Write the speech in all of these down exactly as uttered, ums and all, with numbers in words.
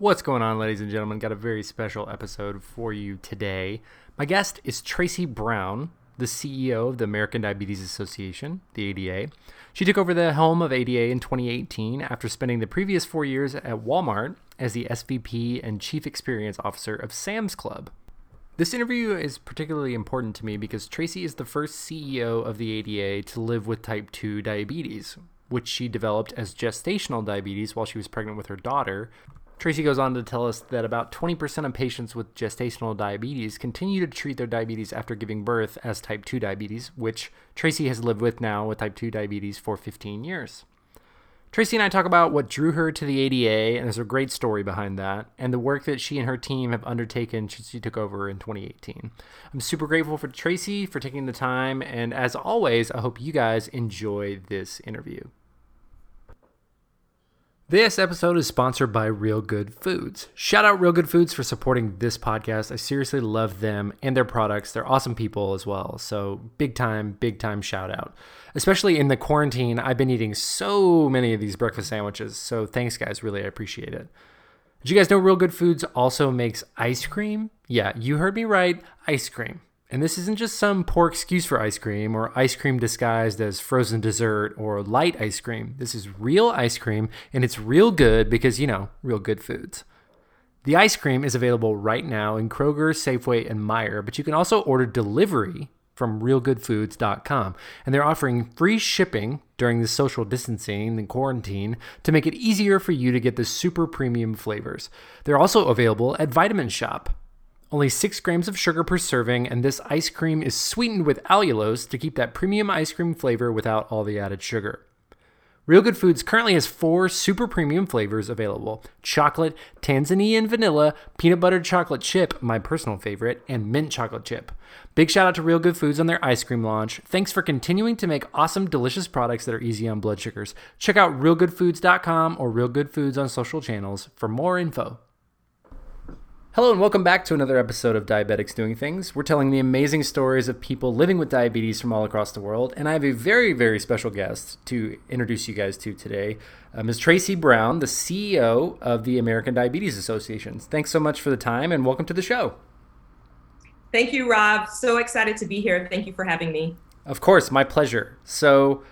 What's going on, ladies and gentlemen? Got a very special episode for you today. My guest is Tracy Brown, the C E O of the American Diabetes Association, the A D A. She took over the helm of A D A in twenty eighteen after spending the previous four years at Walmart as the S V P and Chief Experience Officer of Sam's Club. This interview is particularly important to me because Tracy is the first C E O of the A D A to live with type two diabetes, which she developed as gestational diabetes while she was pregnant with her daughter. Tracy goes on to tell us that about twenty percent of patients with gestational diabetes continue to treat their diabetes after giving birth as type two diabetes, which Tracy has lived with now with type two diabetes for fifteen years. Tracy and I talk about what drew her to the A D A, and there's a great story behind that, and the work that she and her team have undertaken since she took over in twenty eighteen. I'm super grateful for Tracy for taking the time, and as always, I hope you guys enjoy this interview. This episode is sponsored by Real Good Foods. Shout out Real Good Foods for supporting this podcast. I seriously love them and their products. They're awesome people as well. So big time, big time shout out. Especially in the quarantine, I've been eating so many of these breakfast sandwiches. So thanks, guys. Really, I appreciate it. Did you guys know Real Good Foods also makes ice cream? Yeah, you heard me right. Ice cream. And this isn't just some poor excuse for ice cream or ice cream disguised as frozen dessert or light ice cream. This is real ice cream, and it's real good because, you know, Real Good Foods. The ice cream is available right now in Kroger, Safeway, and Meijer, but you can also order delivery from real good foods dot com. And they're offering free shipping during the social distancing and quarantine to make it easier for you to get the super premium flavors. They're also available at Vitamin Shoppe. Only six grams of sugar per serving, and this ice cream is sweetened with allulose to keep that premium ice cream flavor without all the added sugar. Real Good Foods currently has four super premium flavors available: chocolate, Tanzanian vanilla, peanut butter chocolate chip, my personal favorite, and mint chocolate chip. Big shout out to Real Good Foods on their ice cream launch. Thanks for continuing to make awesome, delicious products that are easy on blood sugars. Check out real good foods dot com or Real Good Foods on social channels for more info. Hello and welcome back to another episode of Diabetics Doing Things. We're telling the amazing stories of people living with diabetes from all across the world, and I have a very, very special guest to introduce you guys to today, uh, Miz Tracy Brown, the C E O of the American Diabetes Association. Thanks so much for the time, and welcome to the show. Thank you, Rob. So excited to be here. Thank you for having me. Of course, my pleasure. So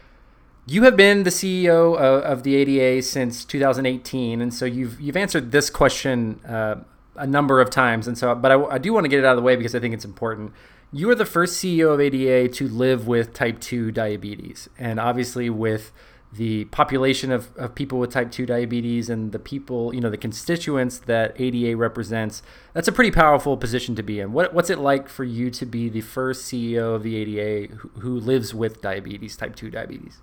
you have been the C E O of, of the A D A since two thousand eighteen, and so you've you've answered this question Uh, a number of times, and so but I, I do want to get it out of the way because I think it's important. You are the first C E O of A D A to live with type two diabetes, and obviously with the population of, of people with type two diabetes and the people, you know, the constituents that A D A represents, that's a pretty powerful position to be in. What, what's it like for you to be the first C E O of the A D A who, who lives with diabetes, type two diabetes?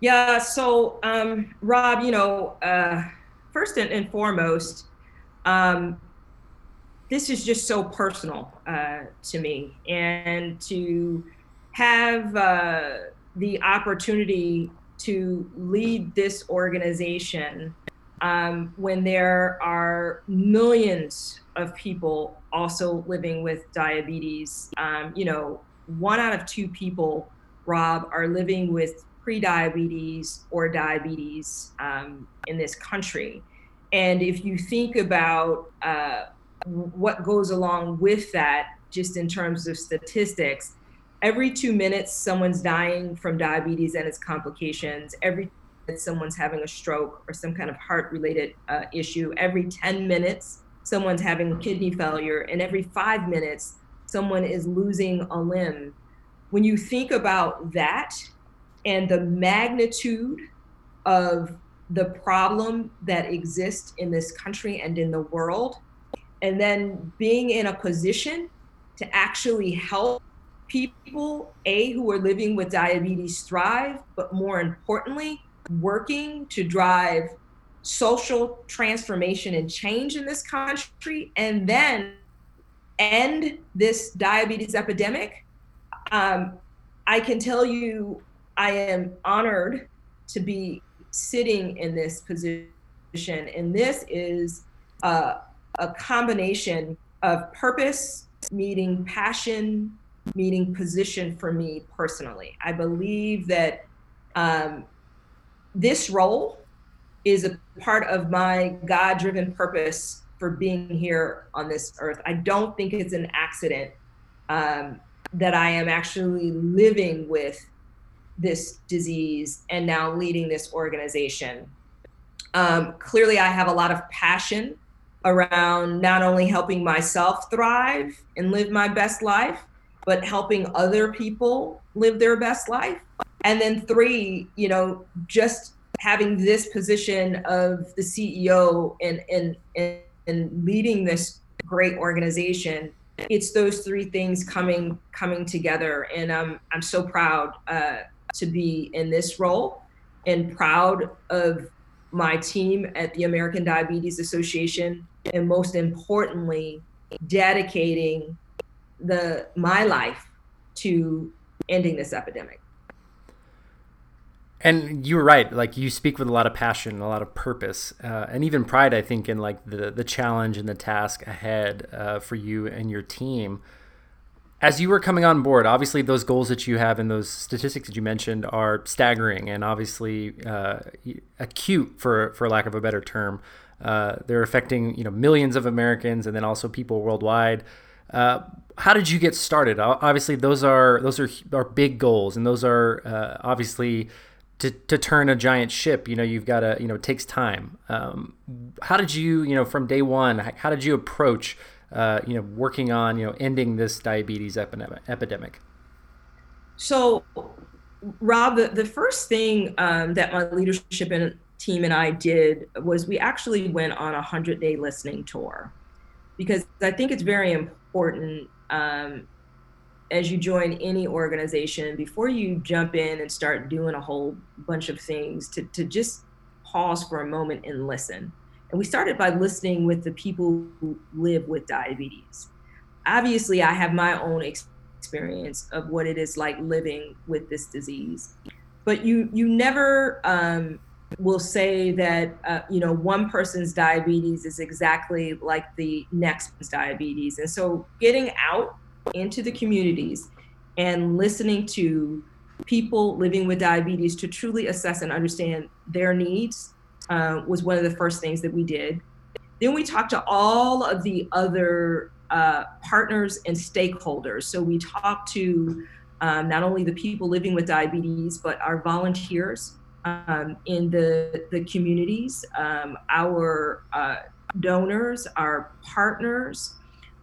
Yeah, so um, Rob, you know, uh, first and foremost, Um, this is just so personal uh, to me, and to have uh, the opportunity to lead this organization um, when there are millions of people also living with diabetes. Um, you know, one out of two people, Rob, are living with pre-diabetes or diabetes um, in this country. And if you think about uh, what goes along with that, just in terms of statistics, every two minutes someone's dying from diabetes and its complications. Every two minutes someone's having a stroke or some kind of heart-related uh, issue. Every ten minutes someone's having kidney failure, and every five minutes someone is losing a limb. When you think about that and the magnitude of the problem that exists in this country and in the world, and then being in a position to actually help people, A, who are living with diabetes thrive, but more importantly, working to drive social transformation and change in this country, and then end this diabetes epidemic. Um, I can tell you, I am honored to be sitting in this position, and this is uh, a combination of purpose meeting passion meeting position for me personally. I believe that um, this role is a part of my God-driven purpose for being here on this earth. I don't think it's an accident um, that I am actually living with this disease and now leading this organization. Um, clearly, I have a lot of passion around not only helping myself thrive and live my best life, but helping other people live their best life. And then three, you know, just having this position of the C E O and, and, and, and leading this great organization, it's those three things coming coming together. And I'm, I'm so proud uh, to be in this role and proud of my team at the American Diabetes Association, and most importantly, dedicating the my life to ending this epidemic. And you're right, like you speak with a lot of passion, a lot of purpose, uh, and even pride, I think, in like the, the challenge and the task ahead uh, for you and your team. As you were coming on board, obviously those goals that you have and those statistics that you mentioned are staggering and obviously uh, acute, for, for lack of a better term. Uh, they're affecting, you know, millions of Americans and then also people worldwide. Uh, how did you get started? Obviously, those are those are, are big goals, and those are uh, obviously to, to turn a giant ship. You know, you've got to, you know, it takes time. Um, how did you, you know, from day one, how did you approach Uh, you know, working on, you know, ending this diabetes epidemic? So, Rob, the, the first thing um, that my leadership and team and I did was we actually went on a hundred-day listening tour, because I think it's very important um, as you join any organization, before you jump in and start doing a whole bunch of things, to, to just pause for a moment and listen. And we started by listening with the people who live with diabetes. Obviously, I have my own ex- experience of what it is like living with this disease. But you you never um, will say that, uh, you know, one person's diabetes is exactly like the next person's diabetes. And so getting out into the communities and listening to people living with diabetes to truly assess and understand their needs Uh, was one of the first things that we did. Then we talked to all of the other uh, partners and stakeholders. So we talked to um, not only the people living with diabetes, but our volunteers um, in the, the communities, um, our uh, donors, our partners,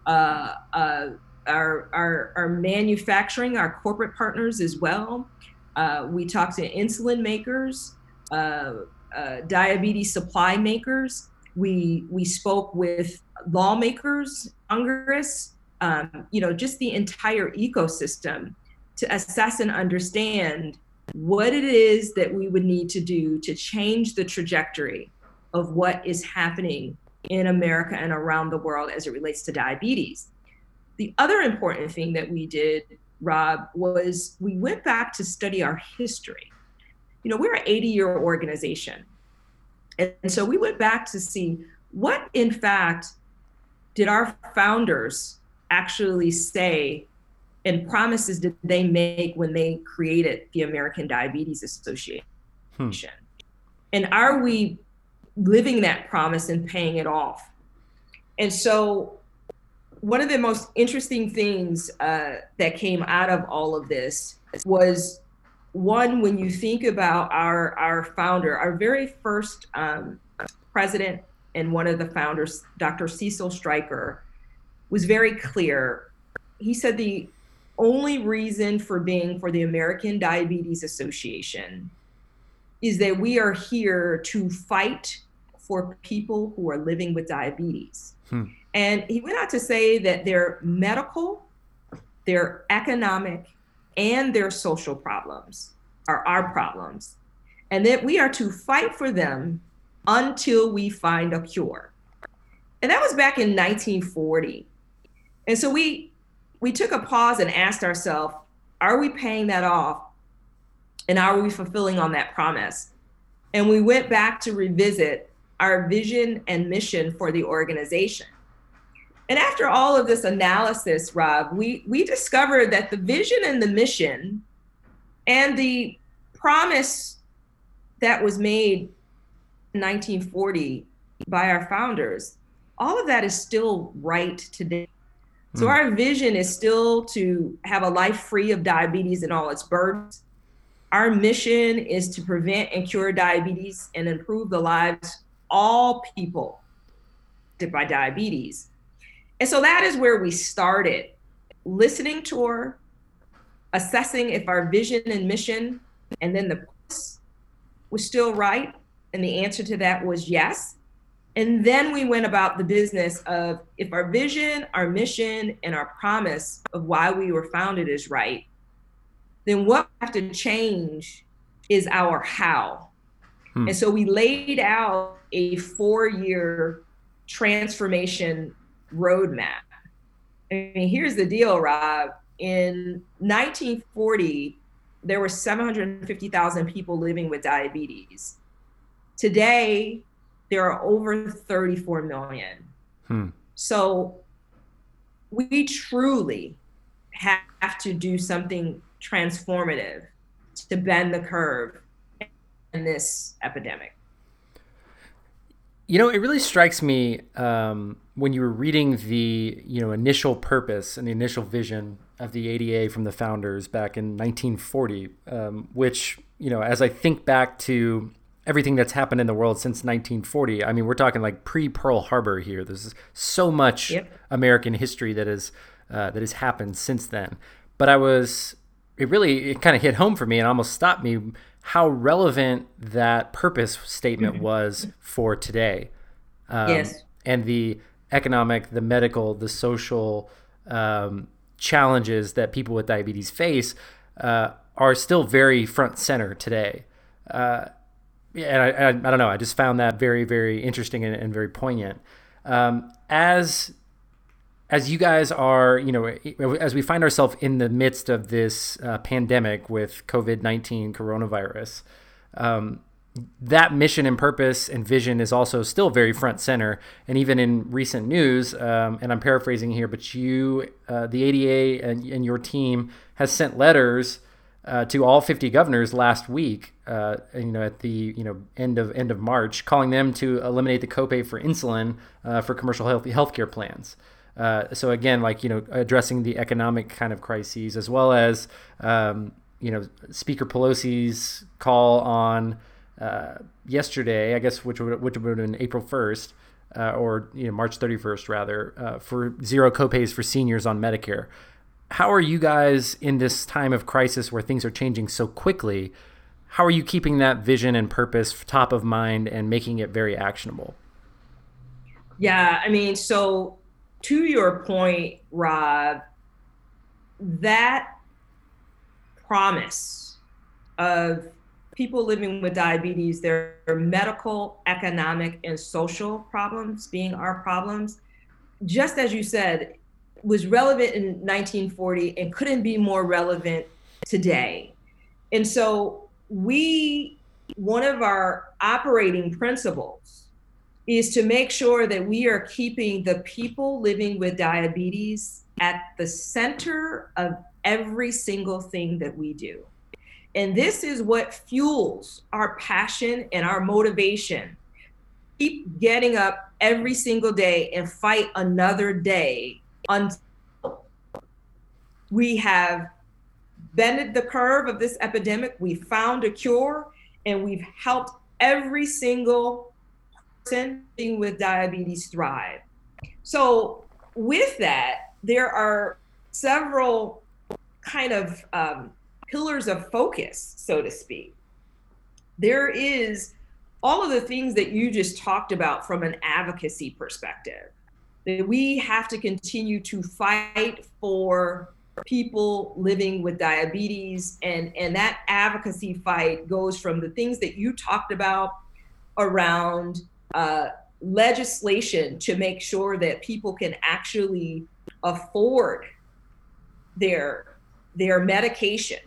uh, uh, our, our, our manufacturing, our corporate partners as well. Uh, we talked to insulin makers, uh, Uh, diabetes supply makers. We we spoke with lawmakers, Congress, um, you know, just the entire ecosystem to assess and understand what it is that we would need to do to change the trajectory of what is happening in America and around the world as it relates to diabetes. The other important thing that we did, Rob, was we went back to study our history. You know, we're an eighty-year organization. And so we went back to see what, in fact, did our founders actually say and promises did they make when they created the American Diabetes Association? Hmm. And are we living that promise and paying it off? And so one of the most interesting things uh, that came out of all of this was, one, when you think about our, our founder, our very first um, president and one of the founders, Doctor Cecil Stryker, was very clear. He said the only reason for being for the American Diabetes Association is that we are here to fight for people who are living with diabetes. Hmm. And he went on to say that their medical, their economic, and their social problems are our problems, and that we are to fight for them until we find a cure. And that was back in nineteen forty. And so we we took a pause and asked ourselves, are we paying that off? And are we fulfilling on that promise? And we went back to revisit our vision and mission for the organization. And after all of this analysis, Rob, we, we discovered that the vision and the mission and the promise that was made nineteen forty by our founders, all of that is still right today. So mm. our vision is still to have a life free of diabetes and all its burdens. Our mission is to prevent and cure diabetes and improve the lives of all people by diabetes. And so that is where we started, listening to her, assessing if our vision and mission and then the purpose was still right. And the answer to that was yes. And then we went about the business of, if our vision, our mission, and our promise of why we were founded is right, then what we have to change is our how. Hmm. And so we laid out a four-year transformation roadmap. I mean, here's the deal, Rob. In nineteen forty, there were seven hundred fifty thousand people living with diabetes. Today, there are over thirty-four million. Hmm. So we truly have to do something transformative to bend the curve in this epidemic. You know, it really strikes me um, when you were reading the, you know, initial purpose and the initial vision of the A D A from the founders back in nineteen forty, um, which, you know, as I think back to everything that's happened in the world since nineteen forty. I mean, we're talking like pre-Pearl Harbor here. There's so much yep. American history that is uh, that has happened since then. But I was, it really, it kind of hit home for me and almost stopped me how relevant that purpose statement mm-hmm. was for today. Um, yes. And the economic, the medical, the social um, challenges that people with diabetes face uh, are still very front center today. Uh, And I, I, I don't know, I just found that very, very interesting and, and very poignant. Um, as as you guys are, you know, as we find ourselves in the midst of this uh, pandemic with COVID nineteen coronavirus, um, that mission and purpose and vision is also still very front center. And even in recent news, um, and I'm paraphrasing here, but you, uh, the A D A and, and your team has sent letters Uh, to all fifty governors last week, uh, you know, at the you know end of end of March, calling them to eliminate the copay for insulin uh, for commercial health healthcare plans. Uh, so again, like you know, addressing the economic kind of crises, as well as um, you know, Speaker Pelosi's call on uh, yesterday, I guess, which would which would have been April first uh, or you know March thirty-first rather, uh, for zero copays for seniors on Medicare. How are you guys in this time of crisis where things are changing so quickly? How are you keeping that vision and purpose top of mind and making it very actionable? Yeah, I mean, so to your point, Rob, that promise of people living with diabetes, their medical, economic, and social problems being our problems, just as you said, was relevant in nineteen forty and couldn't be more relevant today. And so we, one of our operating principles is to make sure that we are keeping the people living with diabetes at the center of every single thing that we do. And this is what fuels our passion and our motivation. Keep getting up every single day and fight another day until we have bended the curve of this epidemic, we found a cure, and we've helped every single person with diabetes thrive. So with that, there are several kind of um, pillars of focus, so to speak. There is all of the things that you just talked about from an advocacy perspective. That we have to continue to fight for people living with diabetes. And, and that advocacy fight goes from the things that you talked about around uh, legislation to make sure that people can actually afford their, their medication,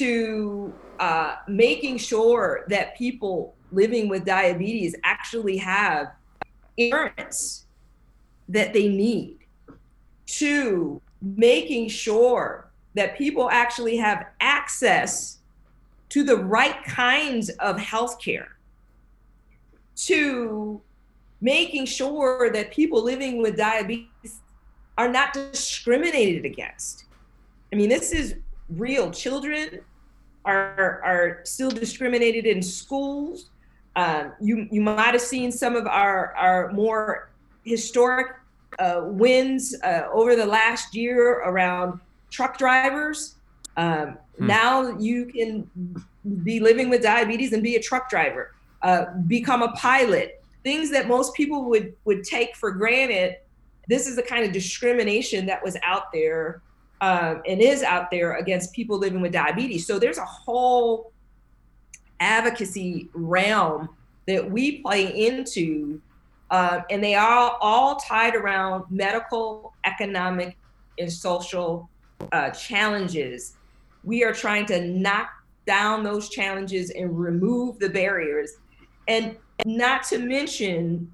to uh, making sure that people living with diabetes actually have insurance that they need, to making sure that people actually have access to the right kinds of healthcare, to making sure that people living with diabetes are not discriminated against. I mean, this is real. Children are are still discriminated in schools. Um, you you might have seen some of our, our more historic uh, wins uh, over the last year around truck drivers. Um, hmm. Now you can be living with diabetes and be a truck driver, uh, become a pilot. Things that most people would, would take for granted. This is the kind of discrimination that was out there um, and is out there against people living with diabetes. So there's a whole advocacy realm that we play into, uh, and they are all tied around medical, economic, and social uh, challenges. We are trying to knock down those challenges and remove the barriers. And not to mention,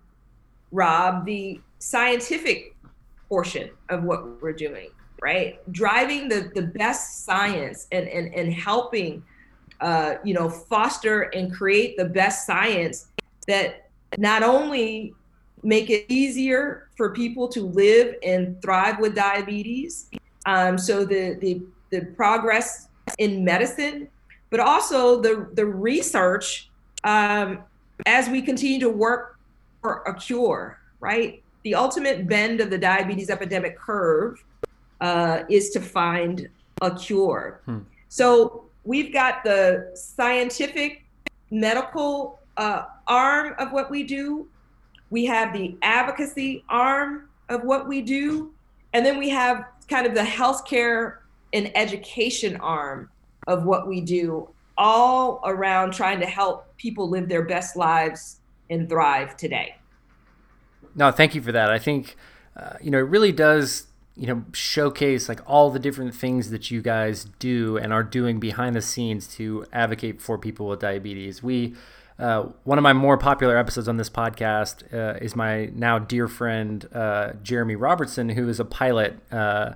Rob, the scientific portion of what we're doing, right? Driving the, the best science and, and, and helping, uh, you know, foster and create the best science that not only make it easier for people to live and thrive with diabetes, um, so the, the the progress in medicine, but also the, the research um, as we continue to work for a cure, right? The ultimate bend of the diabetes epidemic curve uh, is to find a cure. Hmm. So we've got the scientific medical uh, arm of what we do. We have the advocacy arm of what we do. And then we have kind of the healthcare and education arm of what we do, all around trying to help people live their best lives and thrive today. No, thank you for that. I think, uh, you know, it really does, you know, showcase like all the different things that you guys do and are doing behind the scenes to advocate for people with diabetes. We, uh, one of my more popular episodes on this podcast uh, is my now dear friend, uh, Jeremy Robertson, who is a pilot, uh,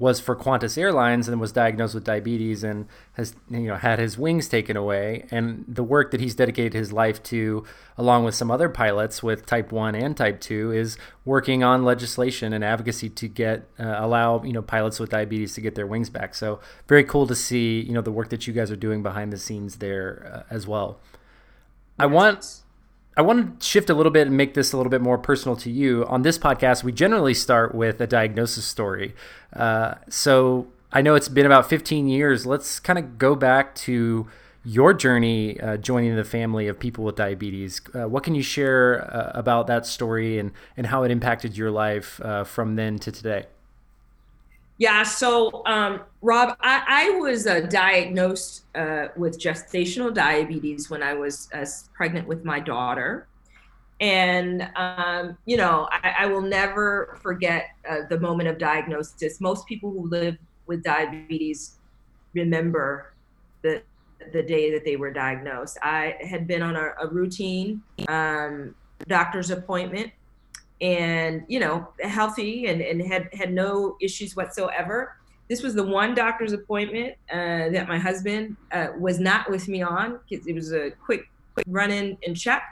was for Qantas Airlines and was diagnosed with diabetes and has, you know, had his wings taken away. And the work that he's dedicated his life to, along with some other pilots with type one and type two, is working on legislation and advocacy to get, uh, allow, you know, pilots with diabetes to get their wings back. So very cool to see, you know, the work that you guys are doing behind the scenes there uh, as well. I want... I want to shift a little bit and make this a little bit more personal to you. On this podcast, we generally start with a diagnosis story. Uh, so I know it's been about fifteen years. Let's kind of go back to your journey uh, joining the family of people with diabetes. Uh, what can you share uh, about that story and, and how it impacted your life uh, from then to today? Yeah, so um, Rob, I, I was uh, diagnosed uh, with gestational diabetes when I was uh, pregnant with my daughter. And, um, you know, I, I will never forget uh, the moment of diagnosis. Most people who live with diabetes remember the, the day that they were diagnosed. I had been on a, a routine um, doctor's appointment, and, you know, healthy and, and had, had no issues whatsoever. This was the one doctor's appointment uh, that my husband uh, was not with me on. It was a quick, quick run in and check.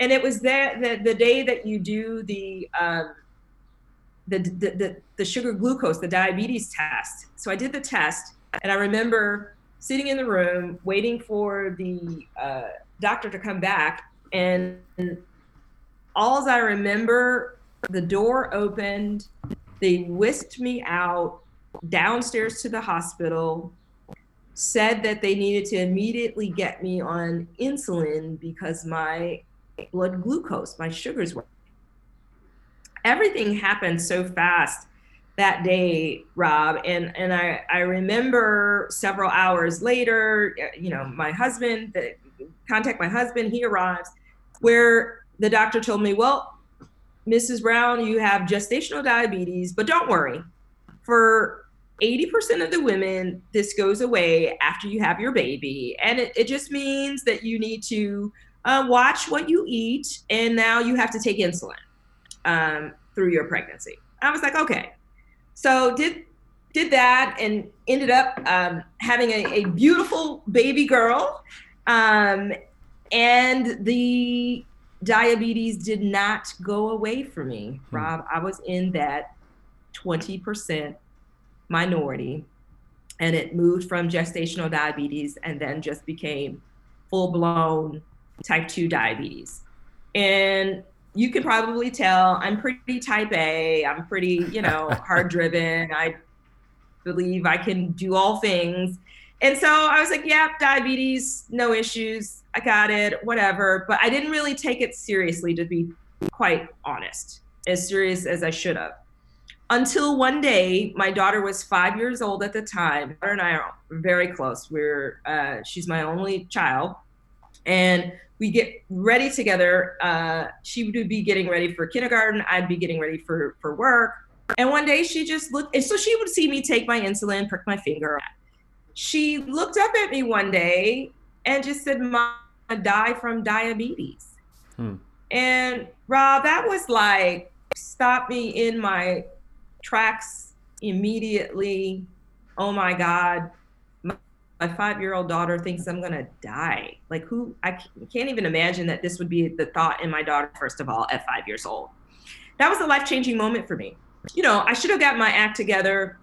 And it was that, that the day that you do the, um, the, the, the, the sugar glucose, the diabetes test. So I did the test, and I remember sitting in the room waiting for the uh, doctor to come back, and all I remember, the door opened, they whisked me out downstairs to the hospital, said that they needed to immediately get me on insulin because my blood glucose, my sugars were. Everything happened so fast that day, Rob. And, and I, I remember several hours later, you know, my husband, the, contact my husband, he arrives, where the doctor told me, well, Missus Brown, you have gestational diabetes, but don't worry. For eighty percent of the women, this goes away after you have your baby. And it, it just means that you need to uh, watch what you eat, and now you have to take insulin um, through your pregnancy. I was like, okay. So did did that and ended up um, having a, a beautiful baby girl. Um, and the diabetes did not go away for me, hmm. Rob. I was in that twenty percent minority, and it moved from gestational diabetes and then just became full-blown type two diabetes. And you can probably tell I'm pretty type A. I'm pretty, you know, hard-driven. I believe I can do all things. And so I was like, yeah, diabetes, no issues. I got it, whatever. But I didn't really take it seriously, to be quite honest, as serious as I should have. Until one day, my daughter was five years old at the time. My daughter and I are very close. We're uh, she's my only child. And we get ready together. Uh, she would be getting ready for kindergarten. I'd be getting ready for, for work. And one day she just looked, and so she would see me take my insulin, prick my finger. She looked up at me one day and just said, "Mom, I die from diabetes." Hmm. And Rob, that was like, stopped me in my tracks immediately. Oh my God, my, my five-year-old daughter thinks I'm gonna die. Like, who, I can't even imagine that this would be the thought in my daughter, first of all, at five years old. That was a life-changing moment for me. You know, I should have got my act together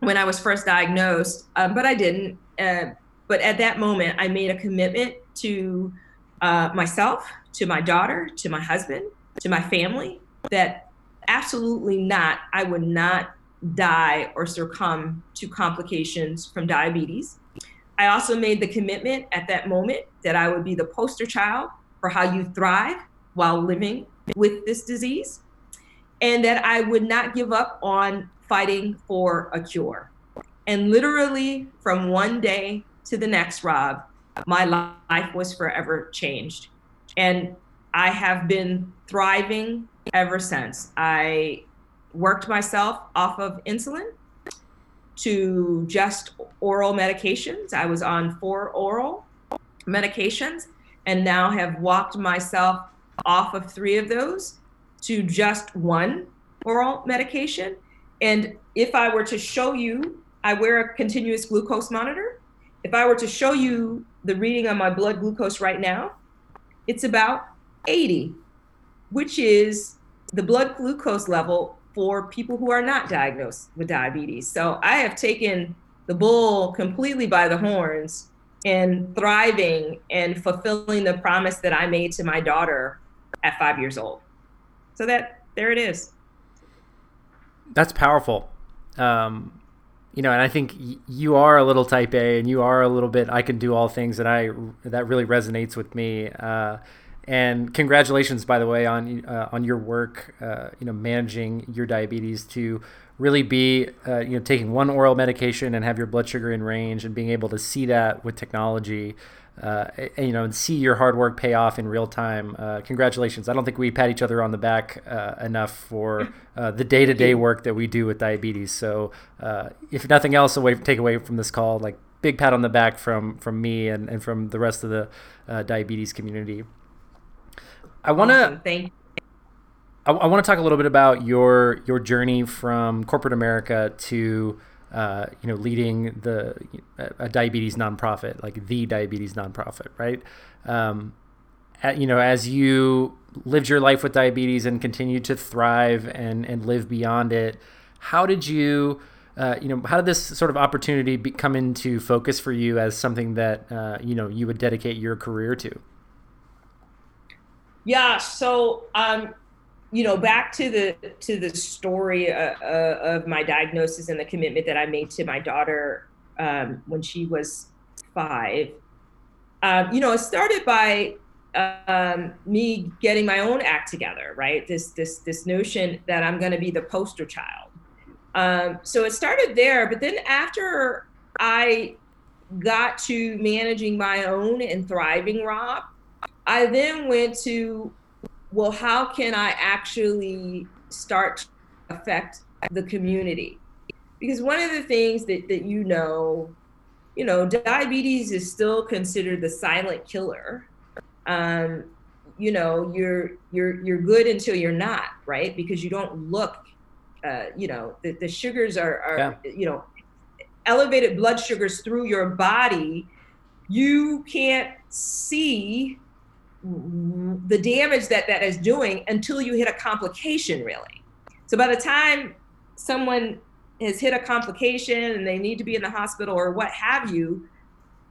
when I was first diagnosed, uh, but I didn't. Uh, but at that moment, I made a commitment to uh, myself, to my daughter, to my husband, to my family, that absolutely not, I would not die or succumb to complications from diabetes. I also made the commitment at that moment that I would be the poster child for how you thrive while living with this disease, and that I would not give up on fighting for a cure. And literally from one day to the next, Rob, my life was forever changed. And I have been thriving ever since. I worked myself off of insulin to just oral medications. I was on four oral medications and now have walked myself off of three of those to just one oral medication. And if I were to show you, I wear a continuous glucose monitor. If I were to show you the reading on my blood glucose right now, it's about eighty, which is the blood glucose level for people who are not diagnosed with diabetes. So I have taken the bull completely by the horns and thriving and fulfilling the promise that I made to my daughter at five years old. So that, there it is. That's powerful. Um, you know, and I think y- you are a little type A and you are a little bit, I can do all things, and I, that really resonates with me. Uh, and congratulations, by the way, on, uh, on your work, uh, you know, managing your diabetes to really be, uh, you know, taking one oral medication and have your blood sugar in range and being able to see that with technology, uh, and, you know, and see your hard work pay off in real time. Uh, congratulations. I don't think we pat each other on the back uh, enough for uh, the day-to-day work that we do with diabetes. So uh, if nothing else, away, take away from this call, like, big pat on the back from, from me and, and from the rest of the uh, diabetes community. I want to awesome. I, I want to talk a little bit about your your journey from corporate America to uh, you know, leading the a diabetes nonprofit, like the diabetes nonprofit, right? Um, at, you know, as you lived your life with diabetes and continued to thrive and and live beyond it, how did you uh, you know how did this sort of opportunity be, come into focus for you as something that uh, you know you would dedicate your career to? Yeah, so, um, you know, back to the to the story uh, uh, of my diagnosis and the commitment that I made to my daughter um, when she was five. Um, you know, it started by um, me getting my own act together, right? This this this notion that I'm going to be the poster child. Um, so it started there, but then after I got to managing my own and thriving, Rob, I then went to, well, how can I actually start to affect the community? Because one of the things that, that you know, you know, diabetes is still considered the silent killer. Um, you know, you're you're you're good until you're not, right? Because you don't look, uh, you know, the, the sugars are, are yeah. you know, elevated blood sugars through your body. You can't see the damage that that is doing until you hit a complication, really. So by the time someone has hit a complication and they need to be in the hospital or what have you,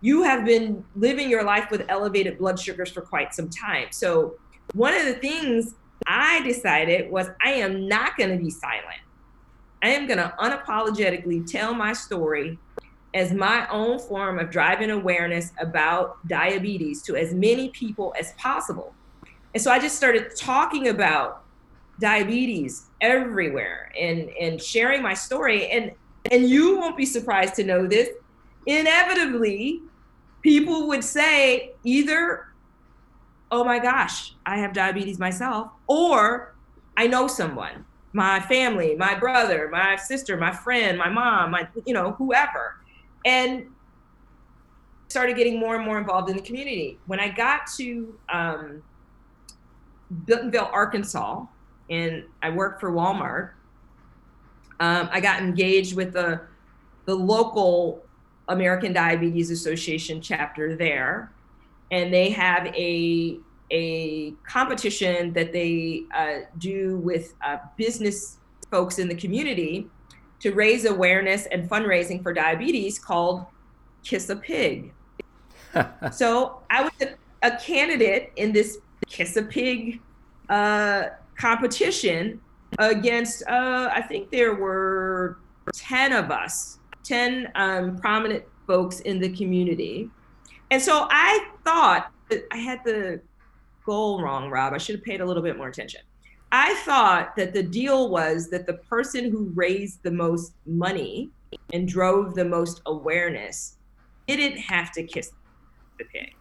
you have been living your life with elevated blood sugars for quite some time. So one of the things I decided was I am not going to be silent. I am going to unapologetically tell my story as my own form of driving awareness about diabetes to as many people as possible. And so I just started talking about diabetes everywhere and, and sharing my story. And, and you won't be surprised to know this. Inevitably, people would say either, oh my gosh, I have diabetes myself, or I know someone, my family, my brother, my sister, my friend, my mom, my, you know, whoever. And started getting more and more involved in the community. When I got to um, Bentonville, Arkansas, and I worked for Walmart, um, I got engaged with the, the local American Diabetes Association chapter there. And they have a, a competition that they uh, do with uh, business folks in the community to raise awareness and fundraising for diabetes called Kiss a Pig. So I was a, a candidate in this Kiss a Pig uh, competition against, uh, I think there were ten of us, ten um, prominent folks in the community. And so I thought, I had the goal wrong, Rob. I should have paid a little bit more attention. I thought that the deal was that the person who raised the most money and drove the most awareness didn't have to kiss the pig.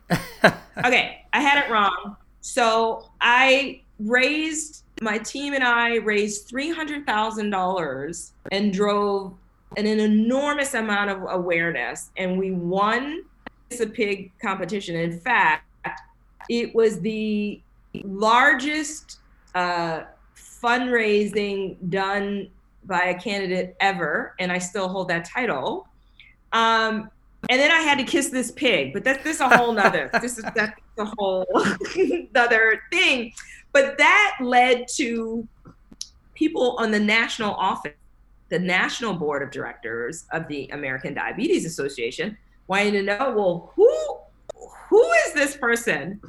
Okay, I had it wrong. So I raised, my team and I raised three hundred thousand dollars and drove an, an enormous amount of awareness. And we won Kiss a Pig competition. In fact, it was the largest uh, fundraising done by a candidate ever, and I still hold that title. Um, and then I had to kiss this pig, but that's this a whole nother. this is that's a whole other thing. But that led to people on the national office, the national board of directors of the American Diabetes Association, wanting to know, well, who who is this person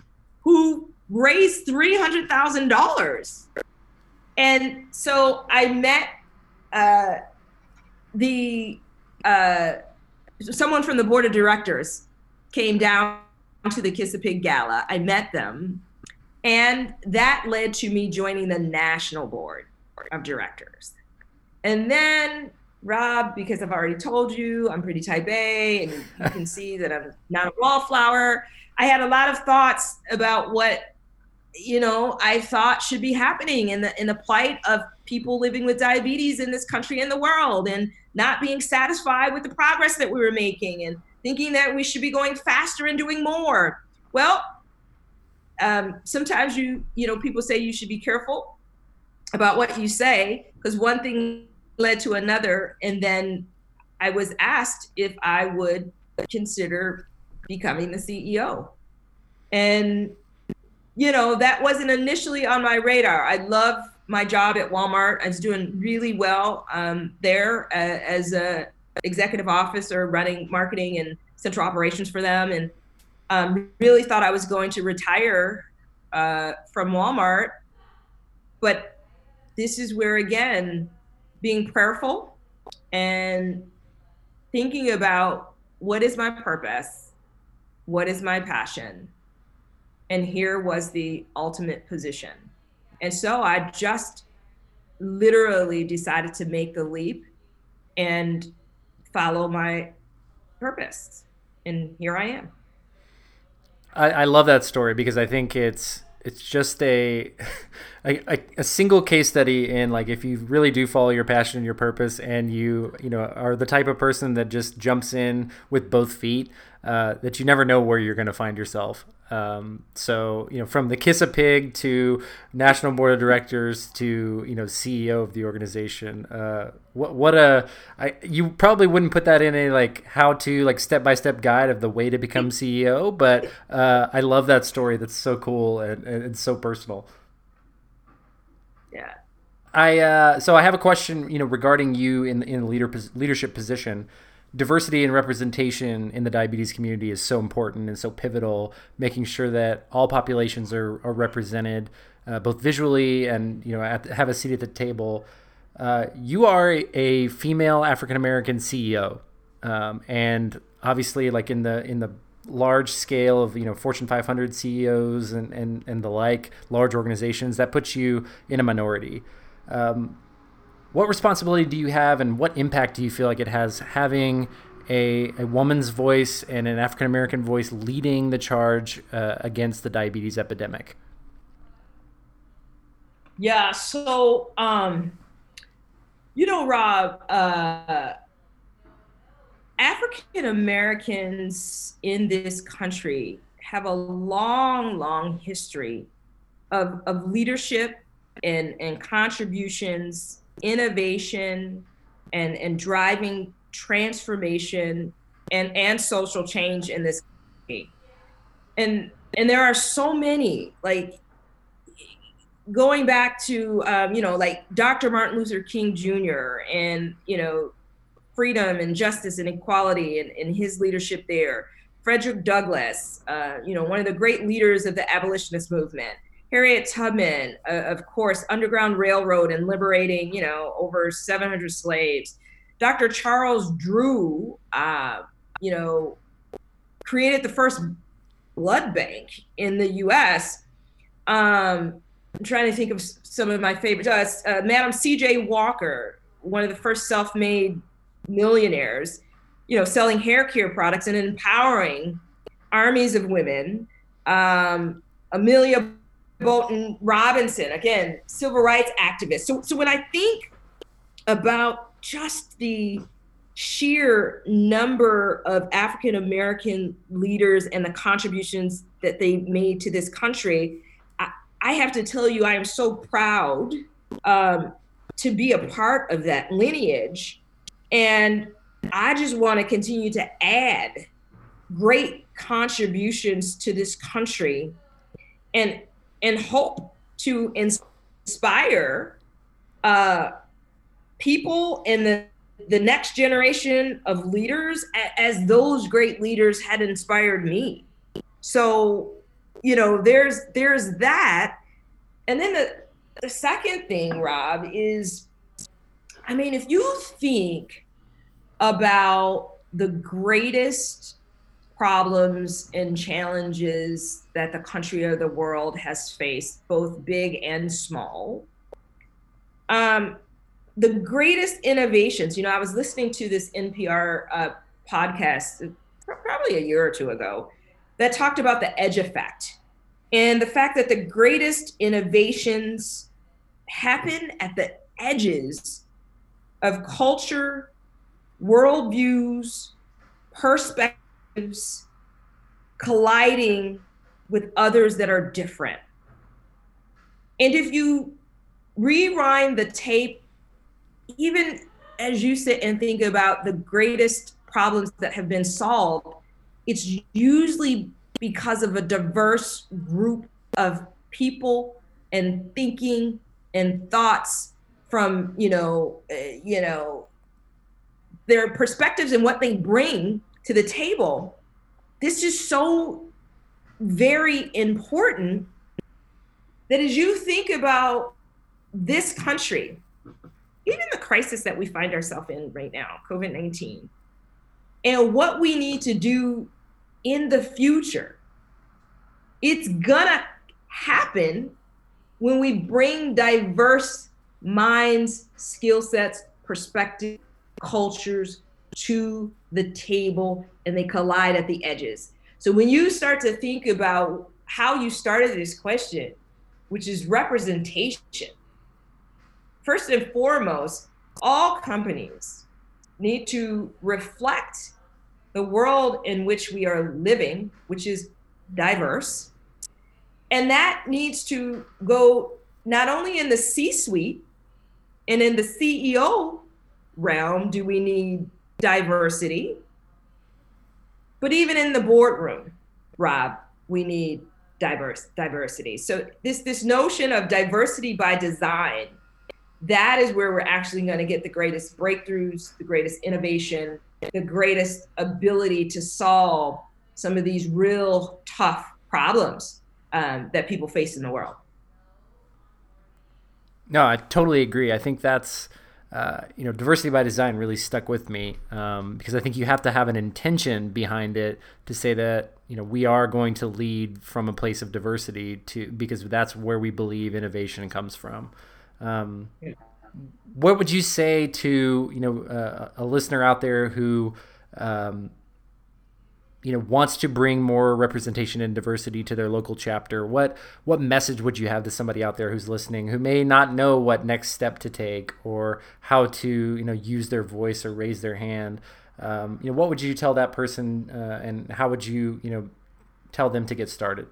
who raised three hundred thousand dollars? And so I met uh, the, uh, someone from the board of directors came down to the Kiss a Pig Gala. I met them, and that led to me joining the national board of directors. And then, Rob, because I've already told you, I'm pretty type A, and you can see that I'm not a wallflower. I had a lot of thoughts about what, you know, I thought should be happening in the in the plight of people living with diabetes in this country and the world, and not being satisfied with the progress that we were making, and thinking that we should be going faster and doing more. Well, um, sometimes you, you know, people say you should be careful about what you say, because one thing led to another. And then I was asked if I would consider becoming the C E O. And, you know, that wasn't initially on my radar. I love my job at Walmart. I was doing really well um, there uh, as a executive officer running marketing and central operations for them. And um, really thought I was going to retire uh, from Walmart. But this is where, again, being prayerful and thinking about what is my purpose, what is my passion, and here was the ultimate position. And so I just literally decided to make the leap and follow my purpose, and here I am. I, I love that story, because I think it's It's just a, a a single case study in, like, if you really do follow your passion and your purpose, and you you know are the type of person that just jumps in with both feet, uh, that you never know where you're going to find yourself. Um, so, you know, from the Kiss a Pig to National Board of Directors to, you know, C E O of the organization, uh, what, what a, I, you probably wouldn't put that in a, like, how to, like, step-by-step guide of the way to become C E O, but, uh, I love that story. That's so cool and, and, and so personal. Yeah. I, uh, so I have a question, you know, regarding you in, in the leader, leadership position. Diversity and representation in the diabetes community is so important and so pivotal, making sure that all populations are, are represented, uh, both visually and, you know, at, have a seat at the table. Uh, you are a female African-American C E O. Um, and obviously, like, in the in the large scale of, you know, Fortune five hundred C E Os and, and, and the like, large organizations, that puts you in a minority. Um What responsibility do you have, and what impact do you feel like it has having a, a woman's voice and an African-American voice leading the charge uh, against the diabetes epidemic? Yeah, so, um, you know, Rob, uh, African-Americans in this country have a long, long history of, of leadership and, and contributions, innovation, and, and driving transformation and, and social change in this country. And, and there are so many, like, going back to, um, you know, like Doctor Martin Luther King Junior and, you know, freedom and justice and equality and, and his leadership there. Frederick Douglass, uh, you know, one of the great leaders of the abolitionist movement. Harriet Tubman, uh, of course, Underground Railroad and liberating, you know, over seven hundred slaves. Doctor Charles Drew, uh, you know, created the first blood bank in the U S. Um, I'm trying to think of some of my favorites. Uh, Madam C J. Walker, one of the first self-made millionaires, you know, selling hair care products and empowering armies of women. Um, Amelia Bolton Robinson, again, civil rights activist. So, so when I think about just the sheer number of African American leaders and the contributions that they made to this country, I, I have to tell you, I am so proud um, to be a part of that lineage. And I just want to continue to add great contributions to this country and and hope to inspire uh, people in the, the next generation of leaders as those great leaders had inspired me. So, you know, there's there's that. And then the, the second thing, Rob, is, I mean, if you think about the greatest problems and challenges that the country or the world has faced, both big and small. Um, the greatest innovations, you know, I was listening to this N P R uh, podcast probably a year or two ago that talked about the edge effect and the fact that the greatest innovations happen at the edges of culture, worldviews, perspectives, colliding with others that are different. And if you rewind the tape, even as you sit and think about the greatest problems that have been solved, it's usually because of a diverse group of people and thinking and thoughts from, you know, uh, you know, their perspectives and what they bring to the table. This is so very important that as you think about this country, even the crisis that we find ourselves in right now, COVID nineteen, and what we need to do in the future, it's gonna happen when we bring diverse minds, skill sets, perspectives, cultures to the table, and they collide at the edges. So when you start to think about how you started this question, which is representation, first and foremost, all companies need to reflect the world in which we are living, which is diverse. And that needs to go not only in the C-suite and in the C E O realm do we need diversity, but even in the boardroom, Rob, we need diverse diversity. So this, this notion of diversity by design, that is where we're actually going to get the greatest breakthroughs, the greatest innovation, the greatest ability to solve some of these real tough problems um, that people face in the world. No, I totally agree. I think that's, uh, you know, diversity by design really stuck with me um, because I think you have to have an intention behind it to say that, you know, we are going to lead from a place of diversity to, because that's where we believe innovation comes from. Um, yeah. What would you say to, you know, uh, a listener out there who, um, you know, wants to bring more representation and diversity to their local chapter? What, what message would you have to somebody out there who's listening, who may not know what next step to take or how to, you know, use their voice or raise their hand? Um, you know, what would you tell that person uh, and how would you, you know, tell them to get started?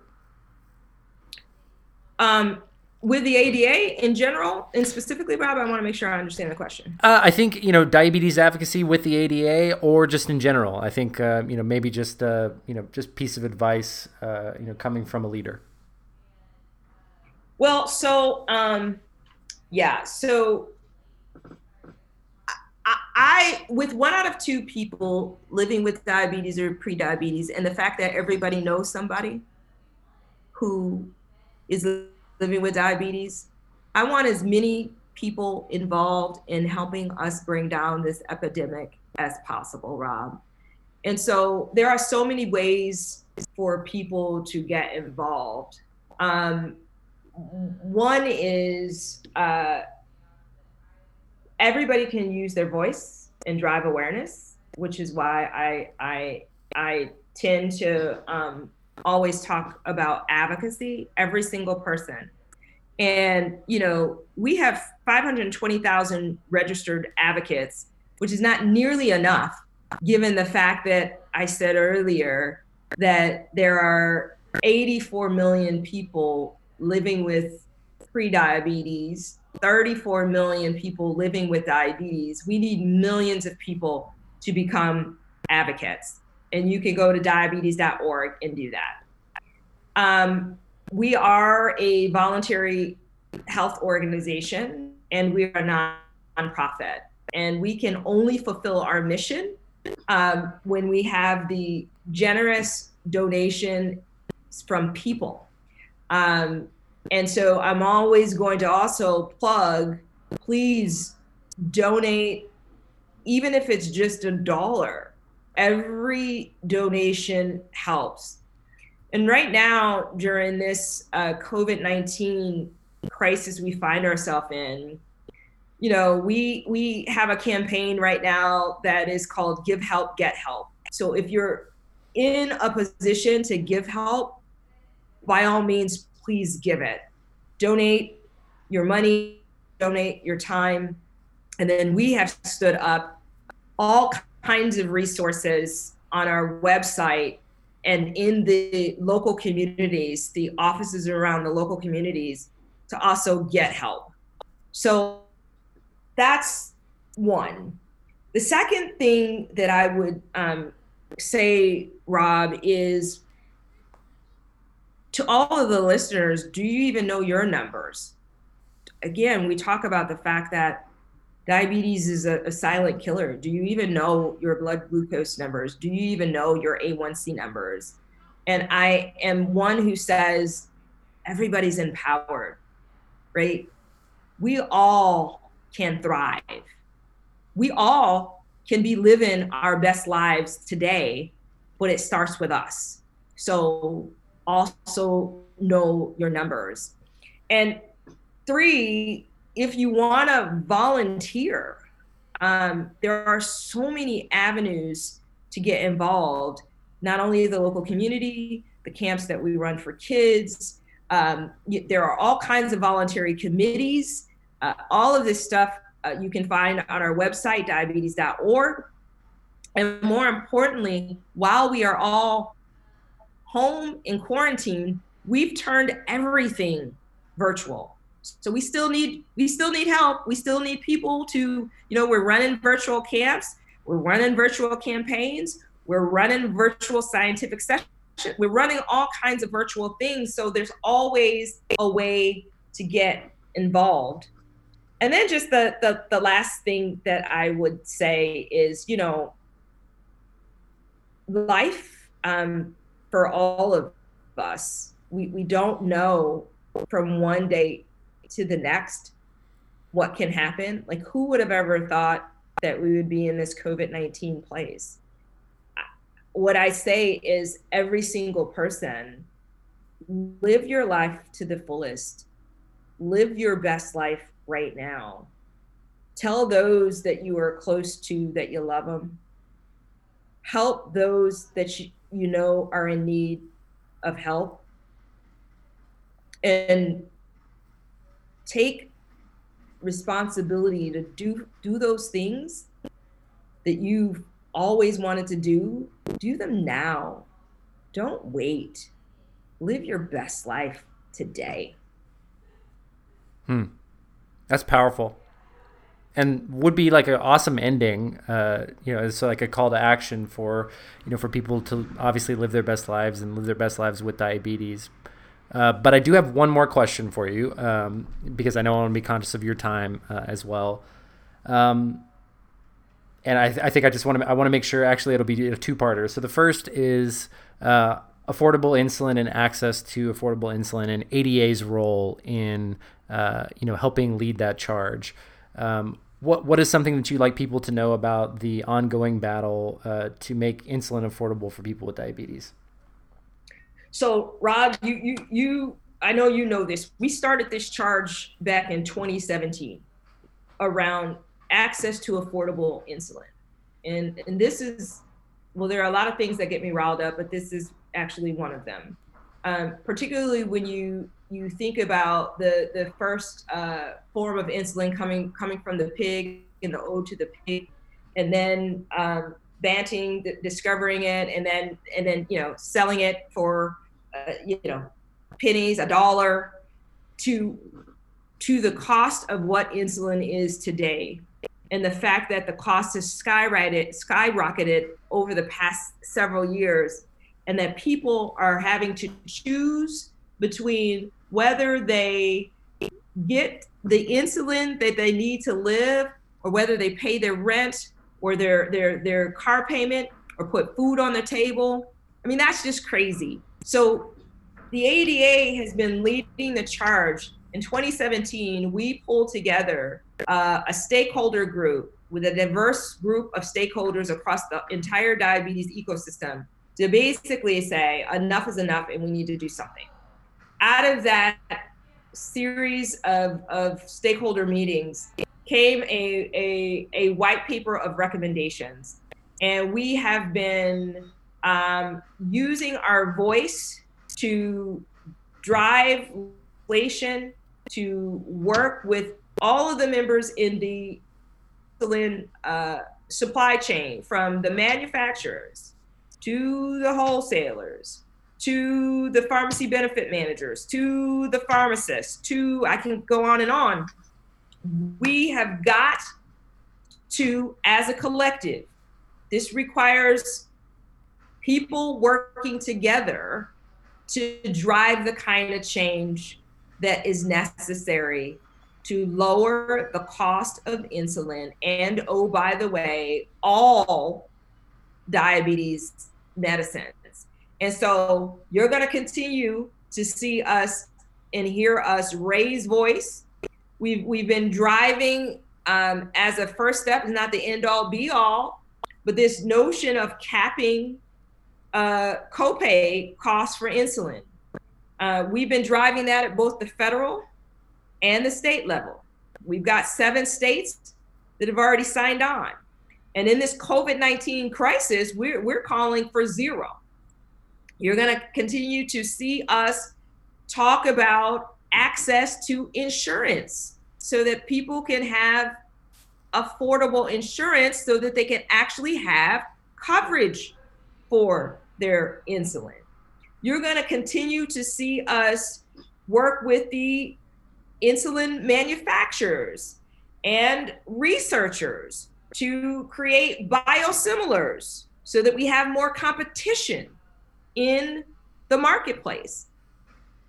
Um, With the A D A in general, and specifically, Rob, I want to make sure I understand the question. Uh, I think, you know, diabetes advocacy with the A D A or just in general. I think, uh, you know, maybe just, uh, you know, just piece of advice, uh, you know, coming from a leader. Well, so, um, yeah, so I, I, with one out of two people living with diabetes or pre-diabetes, and the fact that everybody knows somebody who is living with diabetes, I want as many people involved in helping us bring down this epidemic as possible, Rob. And so there are so many ways for people to get involved. Um, one is uh, everybody can use their voice and drive awareness, which is why I I I tend to um, always talk about advocacy, every single person. And, you know, we have five hundred twenty thousand registered advocates, which is not nearly enough, given the fact that I said earlier that there are eighty-four million people living with pre-diabetes, thirty-four million people living with diabetes. We need millions of people to become advocates. And you can go to diabetes dot org and do that. Um, we are a voluntary health organization and we are a nonprofit. And we can only fulfill our mission um, when we have the generous donation from people. Um, and so I'm always going to also plug, please donate, even if it's just a dollar. Every donation helps. And right now, during this uh, COVID nineteen crisis we find ourselves in, you know, we we have a campaign right now that is called Give Help, Get Help. So if you're in a position to give help, by all means, please give it. Donate your money, donate your time. And then we have stood up all kinds of resources on our website and in the local communities, the offices around the local communities to also get help. So that's one. The second thing that I would um, say, Rob, is to all of the listeners, do you even know your numbers? Again, we talk about the fact that diabetes is a, a silent killer. Do you even know your blood glucose numbers? Do you even know your A one C numbers? And I am one who says everybody's empowered, right? We all can thrive. We all can be living our best lives today, but it starts with us. So also know your numbers. And three, if you want to volunteer, um, there are so many avenues to get involved, not only the local community, the camps that we run for kids. Um, y- there are all kinds of voluntary committees. Uh, all of this stuff uh, you can find on our website, diabetes dot org. And more importantly, while we are all home in quarantine, we've turned everything virtual. So we still need we still need help. We still need people to, you know, we're running virtual camps, we're running virtual campaigns, we're running virtual scientific sessions, we're running all kinds of virtual things. So there's always a way to get involved. And then just the the, the last thing that I would say is, you know, life um, for all of us, we, we don't know from one day to the next what can happen. Like, who would have ever thought that we would be in this COVID nineteen place? What I say is every single person, live your life to the fullest, live your best life right now. Tell those that you are close to that you love them. Help those that you, you know are in need of help. And take responsibility to do do those things that you've always wanted to do. Do them now. Don't wait. Live your best life today. Hmm. That's powerful. And would be like an awesome ending, uh, you know, it's like a call to action for, you know, for people to obviously live their best lives and live their best lives with diabetes. Uh, but I do have one more question for you, um, because I know I want to be conscious of your time uh, as well. Um, and I, th- I think I just want to I want to make sure actually it'll be a two-parter. So the first is uh, affordable insulin and access to affordable insulin and A D A's role in, uh, you know, helping lead that charge. Um, what what is something that you'd like people to know about the ongoing battle uh, to make insulin affordable for people with diabetes? So, Rod, you you you I know you know this. We started this charge back in twenty seventeen around access to affordable insulin, and and this is well, there are a lot of things that get me riled up, but this is actually one of them. Um, particularly when you you think about the the first uh, form of insulin coming coming from the pig in the Ode to the Pig, and then um, Banting, the, discovering it, and then and then you know selling it for uh, you know pennies, a dollar, to to the cost of what insulin is today, and the fact that the cost has skyrocketed skyrocketed over the past several years, and that people are having to choose between whether they get the insulin that they need to live, or whether they pay their rent or their their their car payment, or put food on the table. I mean, that's just crazy. So the A D A has been leading the charge. In twenty seventeen, we pulled together uh, a stakeholder group with a diverse group of stakeholders across the entire diabetes ecosystem to basically say enough is enough and we need to do something. Out of that series of, of stakeholder meetings came a, a, a white paper of recommendations. And we have been um, using our voice to drive legislation, to work with all of the members in the insulin uh, supply chain, from the manufacturers to the wholesalers, to the pharmacy benefit managers, to the pharmacists, to, I can go on and on. We have got to, as a collective, this requires people working together to drive the kind of change that is necessary to lower the cost of insulin and, oh, by the way, all diabetes medicines. And so you're going to continue to see us and hear us raise voice. We've we've been driving um, as a first step, not the end all be all, but this notion of capping uh, copay costs for insulin. Uh, we've been driving that at both the federal and the state level. We've got seven states that have already signed on. And in this COVID nineteen crisis, we're, we're calling for zero. You're going to continue to see us talk about access to insurance so that people can have affordable insurance so that they can actually have coverage for their insulin. You're going to continue to see us work with the insulin manufacturers and researchers to create biosimilars so that we have more competition in the marketplace.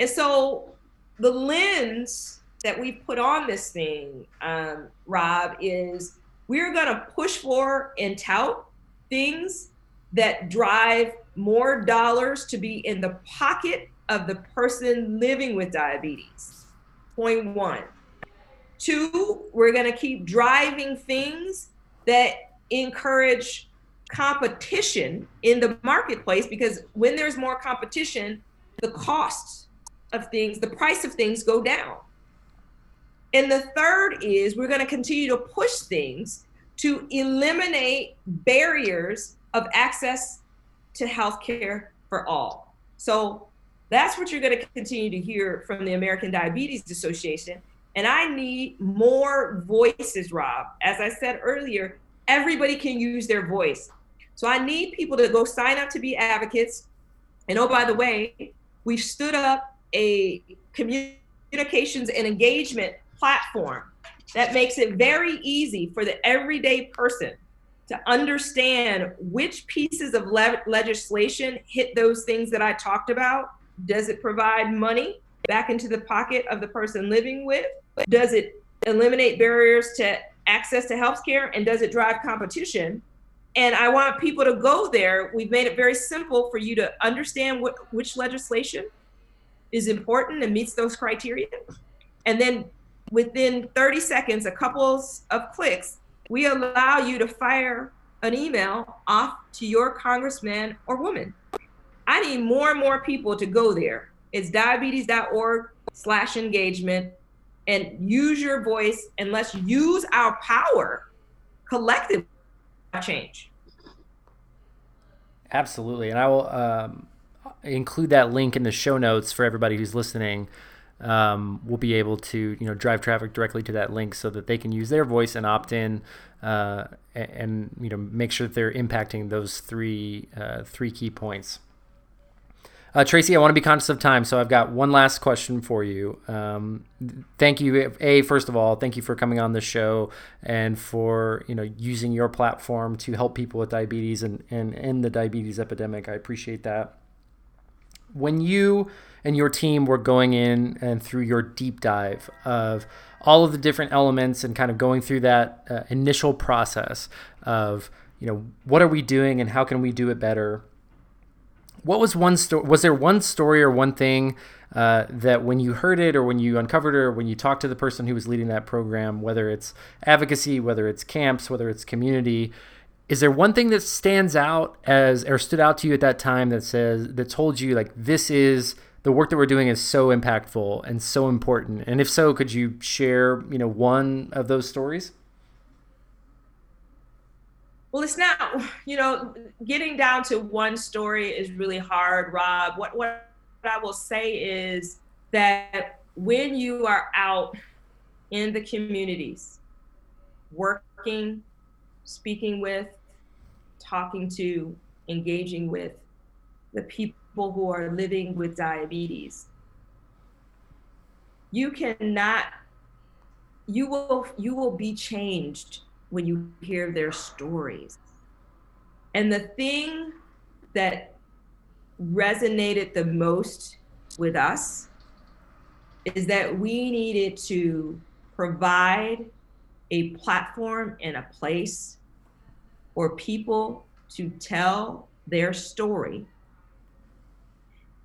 And so the lens that we put on this thing, um, Rob, is we're going to push for and tout things that drive more dollars to be in the pocket of the person living with diabetes. Point one. Two, we're going to keep driving things that encourage competition in the marketplace, because when there's more competition, the cost of things, the price of things go down. And the third is we're going to continue to push things to eliminate barriers of access to healthcare for all. So that's what you're going to continue to hear from the American Diabetes Association. And I need more voices, Rob. As I said earlier, everybody can use their voice. So I need people to go sign up to be advocates. And oh, by the way, we've stood up a communications and engagement platform that makes it very easy for the everyday person to understand which pieces of le- legislation hit those things that I talked about. Does it provide money back into the pocket of the person living with? Does it eliminate barriers to access to healthcare? And does it drive competition? And I want people to go there. We've made it very simple for you to understand what, which legislation is important and meets those criteria. And then within thirty seconds, a couple of clicks, we allow you to fire an email off to your congressman or woman. I need more and more people to go there. It's diabetes.org slash engagement, and use your voice, and let's use our power collectively to change. Absolutely. And I will um, include that link in the show notes for everybody who's listening. Um, we'll be able to, you know, drive traffic directly to that link so that they can use their voice and opt in, uh, and, and you know, make sure that they're impacting those three uh, three key points. Uh, Tracy, I want to be conscious of time, so I've got one last question for you. Um, thank you, A, first of all, thank you for coming on the show and for, you know, using your platform to help people with diabetes and and end the diabetes epidemic. I appreciate that. When you and your team were going in and through your deep dive of all of the different elements and kind of going through that uh, initial process of, you know, what are we doing and how can we do it better? What was one story? Was there one story or one thing uh, that when you heard it or when you uncovered it or when you talked to the person who was leading that program, whether it's advocacy, whether it's camps, whether it's community, is there one thing that stands out as or stood out to you at that time that says that told you like this is the work that we're doing is so impactful and so important? And if so, could you share, you know, one of those stories? Well, it's not, you know, getting down to one story is really hard, Rob. What what I will say is that when you are out in the communities, working, speaking with, talking to, engaging with the people who are living with diabetes, you cannot, you will, you will be changed when you hear their stories. And the thing that resonated the most with us is that we needed to provide a platform and a place for people to tell their story.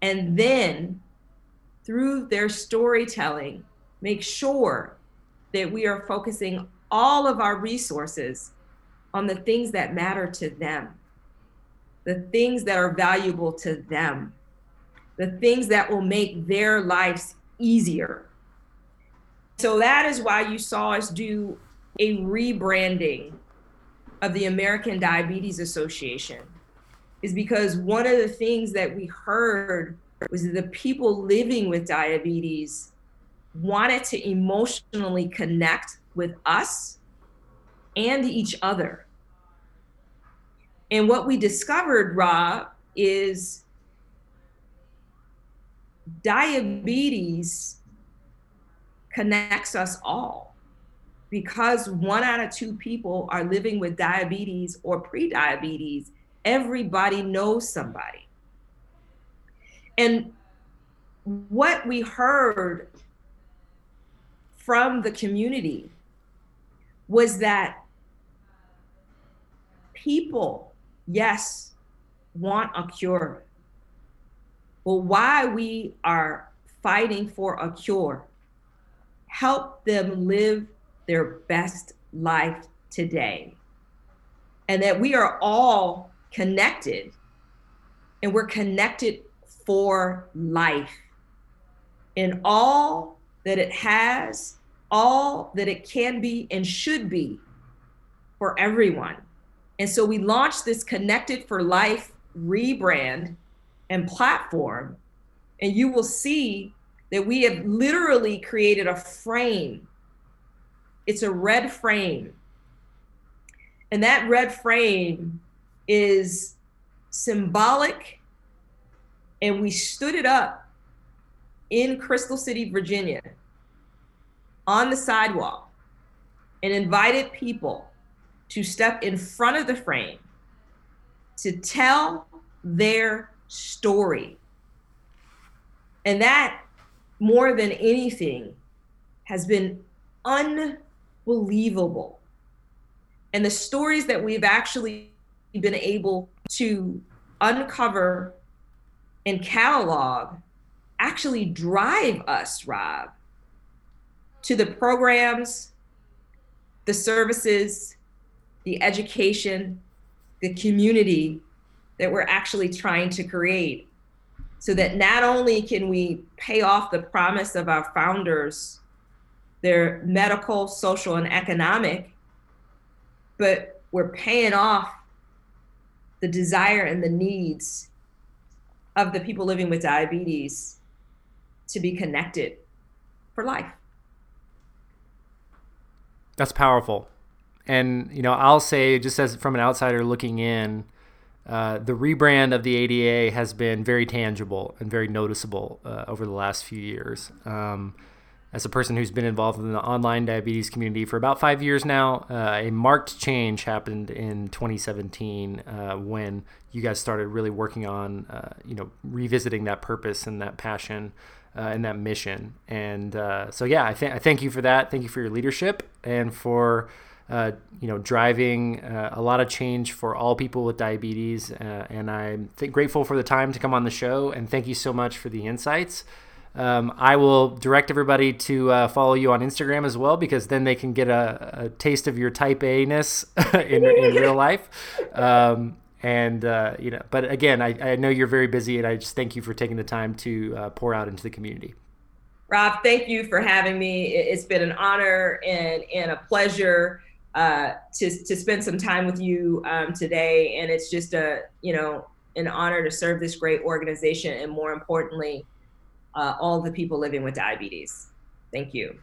And then through their storytelling, make sure that we are focusing all of our resources on the things that matter to them, the things that are valuable to them, the things that will make their lives easier. So that is why you saw us do a rebranding of the American Diabetes Association, is because one of the things that we heard was that the people living with diabetes wanted to emotionally connect with us and each other. And what we discovered, Rob, is diabetes connects us all, because one out of two people are living with diabetes or pre-diabetes. Everybody knows somebody. And what we heard from the community was that people, yes, want a cure. But why we are fighting for a cure, help them live their best life today. And that we are all connected, and we're connected for life in all that it has, all that it can be and should be for everyone. And so we launched this Connected for Life rebrand and platform, and you will see that we have literally created a frame. It's a red frame. And that red frame is symbolic, and we stood it up in Crystal City, Virginia, on the sidewalk, and invited people to step in front of the frame to tell their story. And that, more than anything, has been unbelievable. And the stories that we've actually been able to uncover and catalog actually drive us, Rob, to the programs, the services, the education, the community that we're actually trying to create, so that not only can we pay off the promise of our founders, their medical, social, and economic, but we're paying off the desire and the needs of the people living with diabetes to be connected for life. That's powerful. And, you know, I'll say, just as from an outsider looking in, uh, the rebrand of the A D A has been very tangible and very noticeable uh, over the last few years. Um, As a person who's been involved in the online diabetes community for about five years now, uh, a marked change happened in twenty seventeen uh, when you guys started really working on, uh, you know, revisiting that purpose and that passion uh, and that mission. And uh, so, yeah, I, th- I thank you for that. Thank you for your leadership and for, uh, you know, driving uh, a lot of change for all people with diabetes. Uh, and I'm th- grateful for the time to come on the show. And thank you so much for the insights. Um, I will direct everybody to uh, follow you on Instagram as well, because then they can get a, a taste of your type A-ness in, in real life. Um, and, uh, you know, but again, I, I know you're very busy, and I just thank you for taking the time to uh, pour out into the community. Rob, thank you for having me. It's been an honor and, and a pleasure uh, to, to spend some time with you um, today. And it's just a, you know, an honor to serve this great organization, and more importantly, Uh, all the people living with diabetes. Thank you.